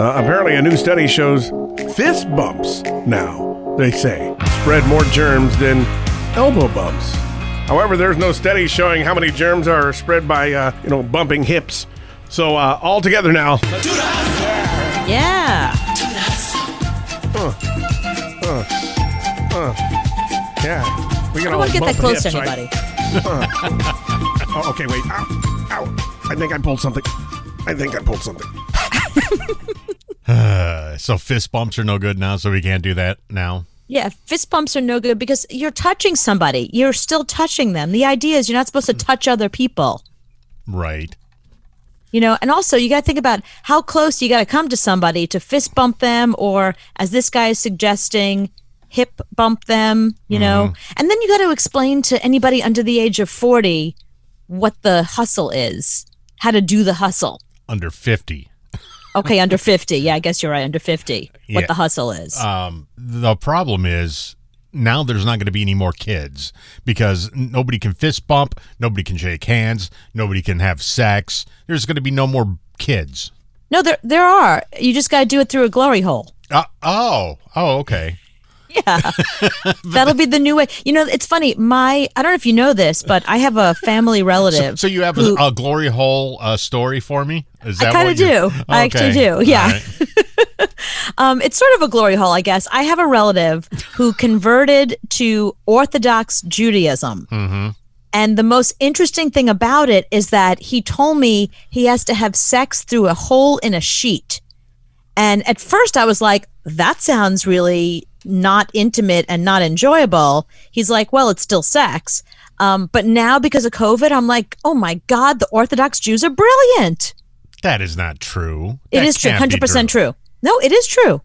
Apparently a new study shows fist bumps now, they say, spread more germs than elbow bumps. However, there's no study showing how many germs are spread by, bumping hips. So all together now. Yeah. Yeah. We can all get that close to anybody. Oh, okay, wait. Ow. I think I pulled something. So fist bumps are no good now, so we can't do that now? Yeah, fist bumps are no good because you're touching somebody. You're still touching them. The idea is you're not supposed to touch other people. Right. And also you got to think about how close you got to come to somebody to fist bump them or, as this guy is suggesting, hip bump them, you know. And then you got to explain to anybody under the age of 40 what the hustle is, how to do the hustle. Under 50. Okay, under 50. Yeah, I guess you're right, under 50, what the hustle is. The problem is now there's not going to be any more kids because nobody can fist bump, nobody can shake hands, nobody can have sex. There's going to be no more kids. No, there are. You just got to do it through a glory hole. Oh, okay. Yeah, that'll be the new way. It's funny. I don't know if you know this, but I have a family relative. So you have a glory hole story for me? Is that I kind of do. Okay. I actually do. Yeah. Right. It's sort of a glory hole, I guess. I have a relative who converted to Orthodox Judaism. Mm-hmm. And the most interesting thing about it is that he told me he has to have sex through a hole in a sheet. And at first I was like, that sounds really not intimate and not enjoyable. He's like, well, it's still sex. But now because of COVID, I'm like, oh my God, the Orthodox Jews are brilliant. That is not true. It is true. 100% true. No, it is true.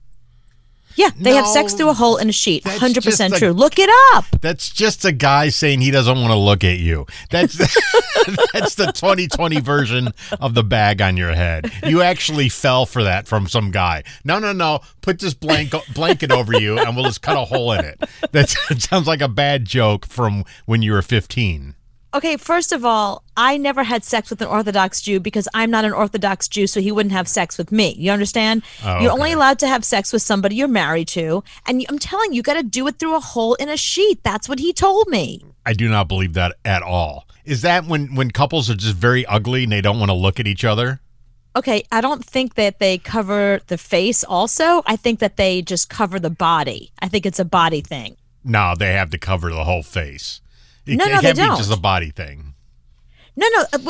Yeah, they have sex through a hole in a sheet. 100% true. Look it up. That's just a guy saying he doesn't want to look at you. That's the 2020 version of the bag on your head. You actually fell for that from some guy. No. Put this blanket over you and we'll just cut a hole in it. That sounds like a bad joke from when you were 15. Okay, first of all, I never had sex with an Orthodox Jew because I'm not an Orthodox Jew, so he wouldn't have sex with me. You understand? Oh, okay. You're only allowed to have sex with somebody you're married to. And I'm telling you, you got to do it through a hole in a sheet. That's what he told me. I do not believe that at all. Is that when couples are just very ugly and they don't want to look at each other? Okay, I don't think that they cover the face also. I think that they just cover the body. I think it's a body thing. No, they have to cover the whole face. It can't be just a body thing. No.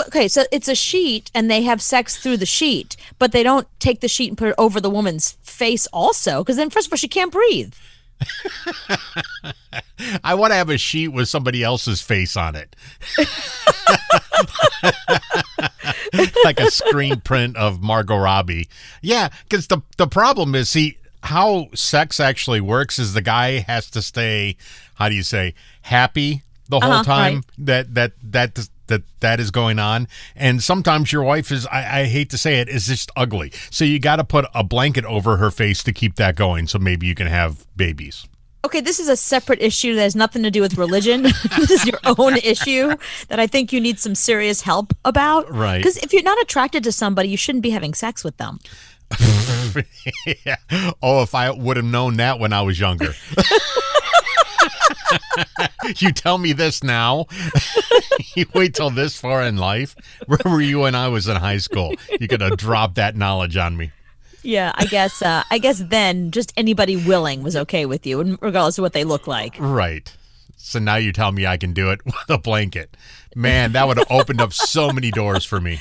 Okay, so it's a sheet, and they have sex through the sheet, but they don't take the sheet and put it over the woman's face also, because then, first of all, she can't breathe. I want to have a sheet with somebody else's face on it. Like a screen print of Margot Robbie. Yeah, because the problem is, how sex actually works is the guy has to stay, how do you say, happy the whole time that is going on. And sometimes your wife is, I hate to say it, is just ugly. So you got to put a blanket over her face to keep that going. So maybe you can have babies. Okay, this is a separate issue that has nothing to do with religion. This is your own issue that I think you need some serious help about. Right. Because if you're not attracted to somebody, you shouldn't be having sex with them. Yeah. Oh, if I would have known that when I was younger. You tell me this now. You wait till this far in life. Where were you when I was in high school? You could have dropped that knowledge on me. Yeah, I guess then just anybody willing was okay with you, regardless of what they look like. Right. So now you tell me I can do it with a blanket. Man, that would have opened up so many doors for me.